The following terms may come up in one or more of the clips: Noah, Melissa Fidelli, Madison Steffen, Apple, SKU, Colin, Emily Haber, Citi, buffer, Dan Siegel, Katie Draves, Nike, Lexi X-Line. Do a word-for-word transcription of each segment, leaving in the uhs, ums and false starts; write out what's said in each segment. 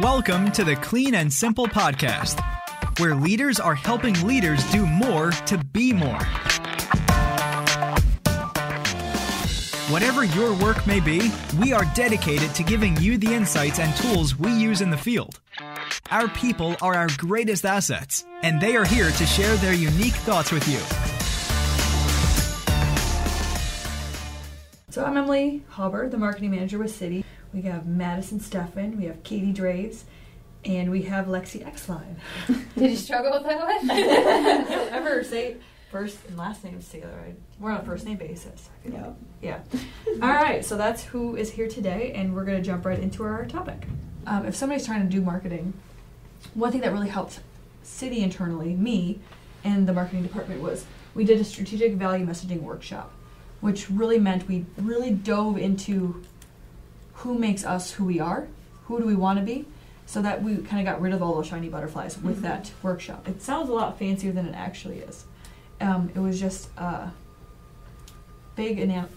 Welcome to the Clean and Simple Podcast, where leaders are helping leaders do more to be more. Whatever your work may be, we are dedicated to giving you the insights and tools we use in the field. Our people are our greatest assets, and they are here to share their unique thoughts with you. So I'm Emily Haber, the marketing manager with Citi. We have Madison Steffen, we have Katie Draves, and we have Lexi X-Line. Did you struggle with that one? Don't ever say first and last names together. Right? We're on a first name basis. I feel like. Yeah. All right, so that's who is here today, and we're going to jump right into our topic. Um, if somebody's trying to do marketing, one thing that really helped Citi internally, me, and the marketing department was we did a strategic value messaging workshop, which really meant we really dove into who makes us who we are, who do we want to be, so that we kind of got rid of all those shiny butterflies with mm-hmm. that workshop. It sounds a lot fancier than it actually is. Um, it was just a big ana-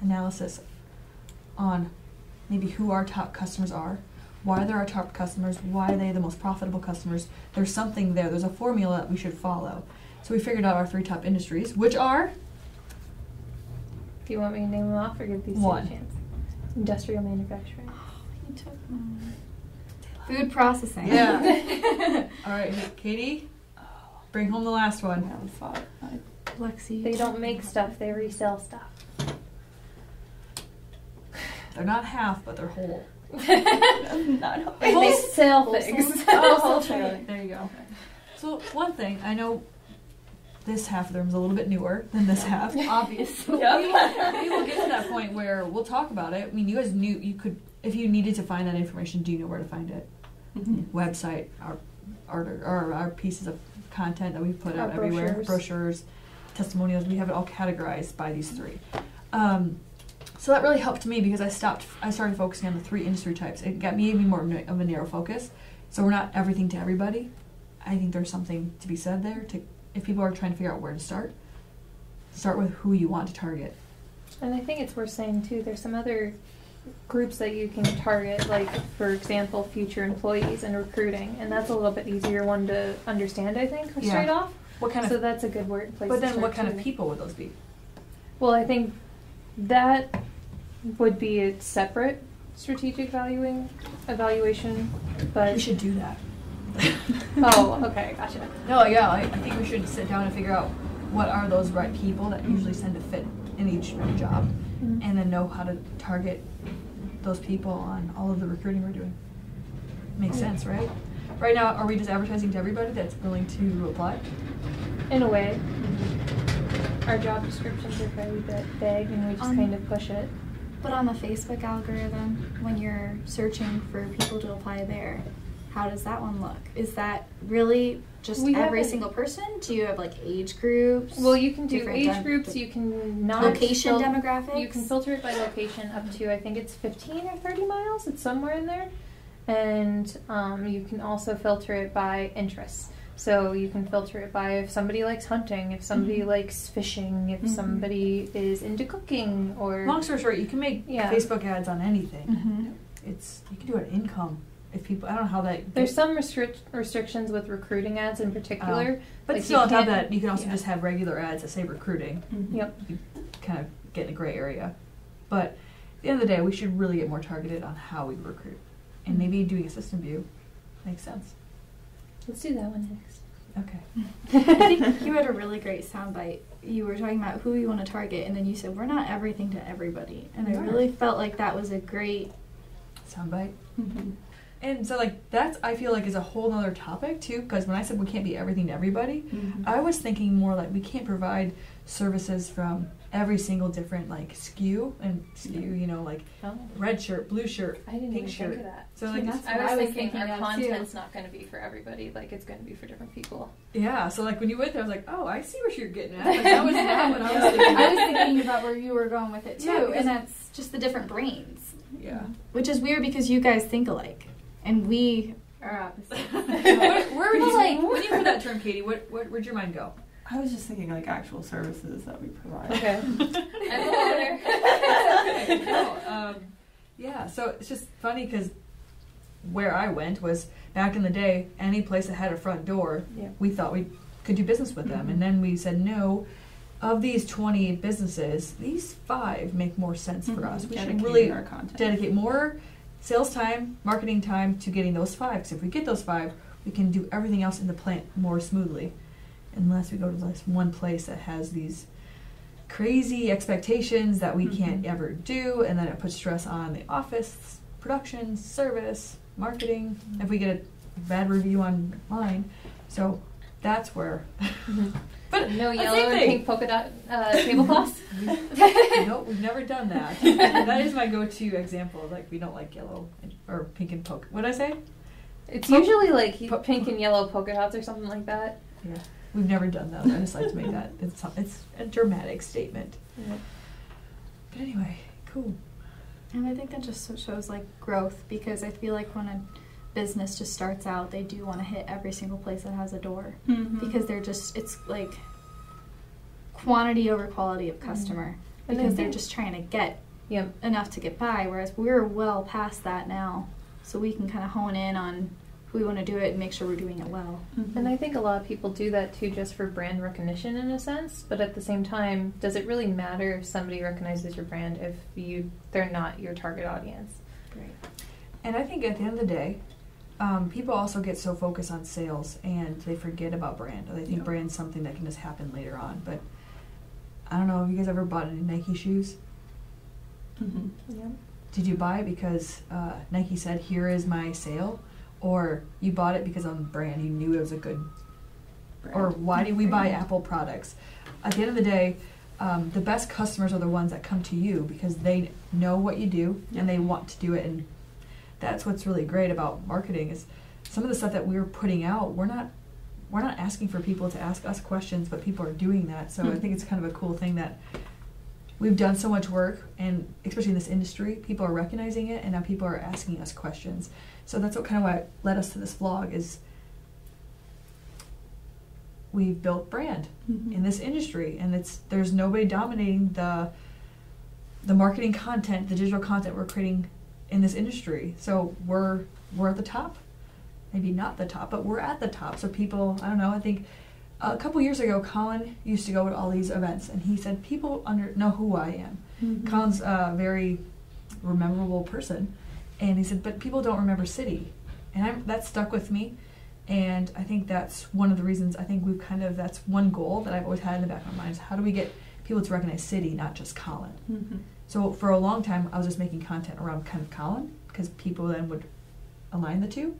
analysis on maybe who our top customers are, why they're our top customers, why are they the most profitable customers. There's something there. There's a formula that we should follow. So we figured out our three top industries, which are... Do you want me to name them off or give these one. two a chance? Industrial manufacturing. Oh, you took mine. Food processing. Yeah. All right, Katie, bring home the last one. Lexi. They don't make stuff; they resell stuff. They're not half, but they're whole. not whole. They, they sell whole things. Oh, whole thing. There you go. Okay. So one thing I know. This half of them is a little bit newer than this half, obviously. Yep. We will get to that point where we'll talk about it. I mean, you guys knew you could, if you needed to find that information, do you know where to find it? Mm-hmm. Website, our, our, our, our pieces of content that we put our out brochures. everywhere, brochures, testimonials. We have it all categorized by these three. Um, so that really helped me because I stopped, I started focusing on the three industry types. It got me even more of a narrow focus. So we're not everything to everybody. I think there's something to be said there to if people are trying to figure out where to start, start with who you want to target. And I think it's worth saying, too, there's some other groups that you can target, like, for example, future employees and recruiting, and that's a little bit easier one to understand, I think, yeah. straight off. What kind so of, that's a good word. Place but then what kind to. of people would those be? Well, I think that would be a separate strategic valuing evaluation. But we should do that. Oh, okay, gotcha. No, yeah, I, I think we should sit down and figure out what are those right people that usually tend to fit in each job, mm-hmm. and then know how to target those people on all of the recruiting we're doing. Makes mm-hmm. sense, right? Right now, are we just advertising to everybody that's willing to apply? In a way. Mm-hmm. Our job descriptions are very vague, and we just um, kind of push it. But on the Facebook algorithm, when you're searching for people to apply there, how does that one look? Is that really just we every single person? Do you have like age groups? Well, you can do age dem- groups. You can not location fil- demographics. You can filter it by location up to, I think it's fifteen or thirty miles. It's somewhere in there. And um, you can also filter it by interests. So you can filter it by if somebody likes hunting, if somebody mm-hmm. likes fishing, if mm-hmm. somebody is into cooking, or long story short, you can make yeah. Facebook ads on anything. Mm-hmm. It's you can do an income. If people, I don't know how that. There's some restric- restrictions with recruiting ads in particular, um, but like still on top of that, you can also yeah. just have regular ads that say recruiting. Mm-hmm. Yep, you kind of get in a gray area. But at the end of the day, we should really get more targeted on how we recruit, and maybe doing a system view makes sense. Let's do that one next. Okay. I think you had a really great soundbite. You were talking about who you want to target, and then you said we're not everything to everybody, and we I are. really felt like that was a great soundbite. Mm-hmm. And so, like, that's, I feel like, is a whole other topic, too, because when I said we can't be everything to everybody, mm-hmm. I was thinking more like we can't provide services from every single different, like, S K U, and S K U, yeah. you know, like, oh. red shirt, blue shirt, I didn't pink even shirt. Think of that. So, like, that's I, was I was thinking, thinking our content's too. not going to be for everybody, like, it's going to be for different people. Yeah, so, like, when you went there, I was like, oh, I see what you're getting at. Like, that was not what I was thinking. I was thinking about where you were going with it, too, yeah, and that's just the different brains. Yeah. Which is weird because you guys think alike. And we are opposite. what, where would you, like, when you heard that term, Katie, what, what, where'd your mind go? I was just thinking, like, actual services that we provide. Okay. I'm a okay, no, um, yeah, so it's just funny because where I went was back in the day, any place that had a front door, yeah. we thought we could do business with them. Mm-hmm. And then we said, no, of these twenty businesses, these five make more sense mm-hmm. for us. We Dedicating should really our content. dedicate more sales time, marketing time to getting those five. Because if we get those five, we can do everything else in the plant more smoothly. Unless we go to this one place that has these crazy expectations that we mm-hmm. can't ever do, and then it puts stress on the office, production, service, marketing, mm-hmm. if we get a bad review online. So that's where. Mm-hmm. But no yellow and pink polka dot uh, tablecloths? Nope, we've never done that. That is my go-to example. Like, we don't like yellow and, or pink and polka. What did I say? It's po usually like pink and yellow polka dots or something like that. Yeah. We've never done that. I just like to make that. It's, it's a dramatic statement. Yeah. But anyway, cool. And I think that just shows like growth, because I feel like when a business just starts out, they do want to hit every single place that has a door mm-hmm. because they're just, it's like quantity over quality of customer mm-hmm. because they're just trying to get yep. enough to get by, whereas we're well past that now. So we can kind of hone in on we want to do it and make sure we're doing it well. Mm-hmm. And I think a lot of people do that too, just for brand recognition in a sense, but at the same time, does it really matter if somebody recognizes your brand if you they're not your target audience? Great. And I think at the end of the day, um, people also get so focused on sales and they forget about brand. Or they think yeah. brand's something that can just happen later on, but I don't know, have you guys ever bought any Nike shoes? Mm-hmm. Yeah. Did you buy it because uh, Nike said, here is my sale? Or you bought it because on brand, you knew it was a good brand. Or why do we buy Apple products? At the end of the day, um, the best customers are the ones that come to you because they know what you do and they want to do it. And that's what's really great about marketing is some of the stuff that we're putting out, we're not we're not asking for people to ask us questions, but people are doing that. So mm-hmm. I think it's kind of a cool thing that we've done so much work, and especially in this industry, people are recognizing it, and now people are asking us questions. So that's what kind of what led us to this vlog is we've built brand mm-hmm. in this industry, and it's there's nobody dominating the the marketing content, the digital content we're creating in this industry. So we're we're at the top, maybe not the top, but we're at the top. So people, I don't know, I think. A couple years ago, Colin used to go to all these events, and he said, people under know who I am. Mm-hmm. Colin's a very memorable person, and he said, but people don't remember Citi. And I'm, that stuck with me, and I think that's one of the reasons I think we've kind of, that's one goal that I've always had in the back of my mind is how do we get people to recognize Citi, not just Colin. Mm-hmm. So for a long time, I was just making content around kind of Colin, because people then would align the two,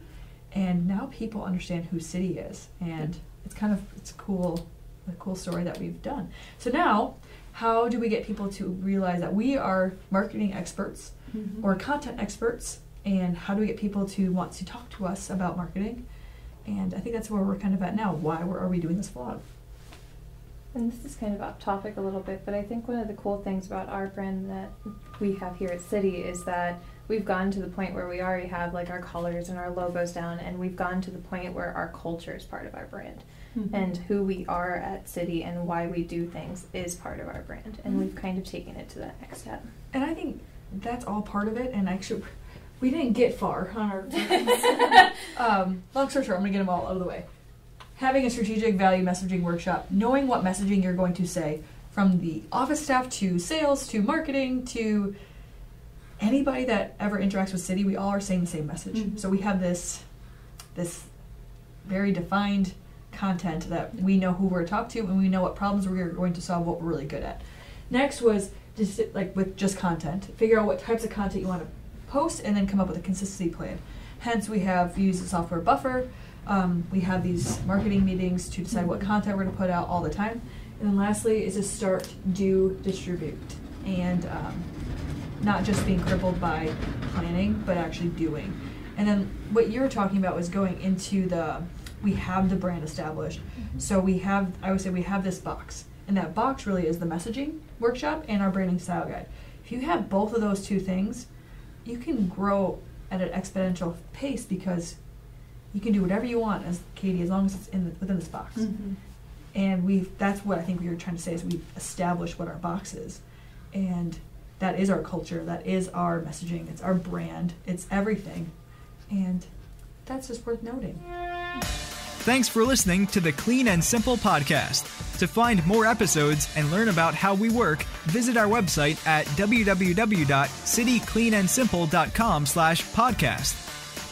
and now people understand who Citi is, and... Mm-hmm. It's kind of it's cool, a cool story that we've done. So now, how do we get people to realize that we are marketing experts mm-hmm. or content experts, and how do we get people to want to talk to us about marketing? And I think that's where we're kind of at now. Why are we doing this vlog? And this is kind of off topic a little bit, but I think one of the cool things about our brand that we have here at Citi is that we've gotten to the point where we already have like our colors and our logos down, and we've gotten to the point where our culture is part of our brand. Mm-hmm. And who we are at Citi and why we do things is part of our brand. And mm-hmm. we've kind of taken it to that next step. And I think that's all part of it. And actually, we didn't get far on our. um, long story short, I'm going to get them all out of the way. Having a strategic value messaging workshop, knowing what messaging you're going to say from the office staff to sales to marketing to. Anybody that ever interacts with Citi, we all are saying the same message. Mm-hmm. So we have this this very defined content that we know who we're talking to, and we know what problems we're going to solve, what we're really good at. Next was just like with just content, figure out what types of content you want to post, and then come up with a consistency plan. Hence, we have used the software Buffer. Um, we have these marketing meetings to decide mm-hmm. what content we're going to put out all the time. And then lastly is to start, do, distribute, and. Um, Not just being crippled by planning, but actually doing. And then what you were talking about was going into the, we have the brand established. Mm-hmm. So we have, I would say we have this box. And that box really is the messaging workshop and our branding style guide. If you have both of those two things, you can grow at an exponential pace because you can do whatever you want, as Katie, as long as it's in the, within this box. Mm-hmm. And we've, that's what I think we were trying to say is we've established what our box is. And that is our culture, that is our messaging, it's our brand, it's everything. And that's just worth noting. Thanks for listening to the Clean and Simple podcast. To find more episodes and learn about how we work, visit our website at w w w dot city clean and simple dot com slash podcast.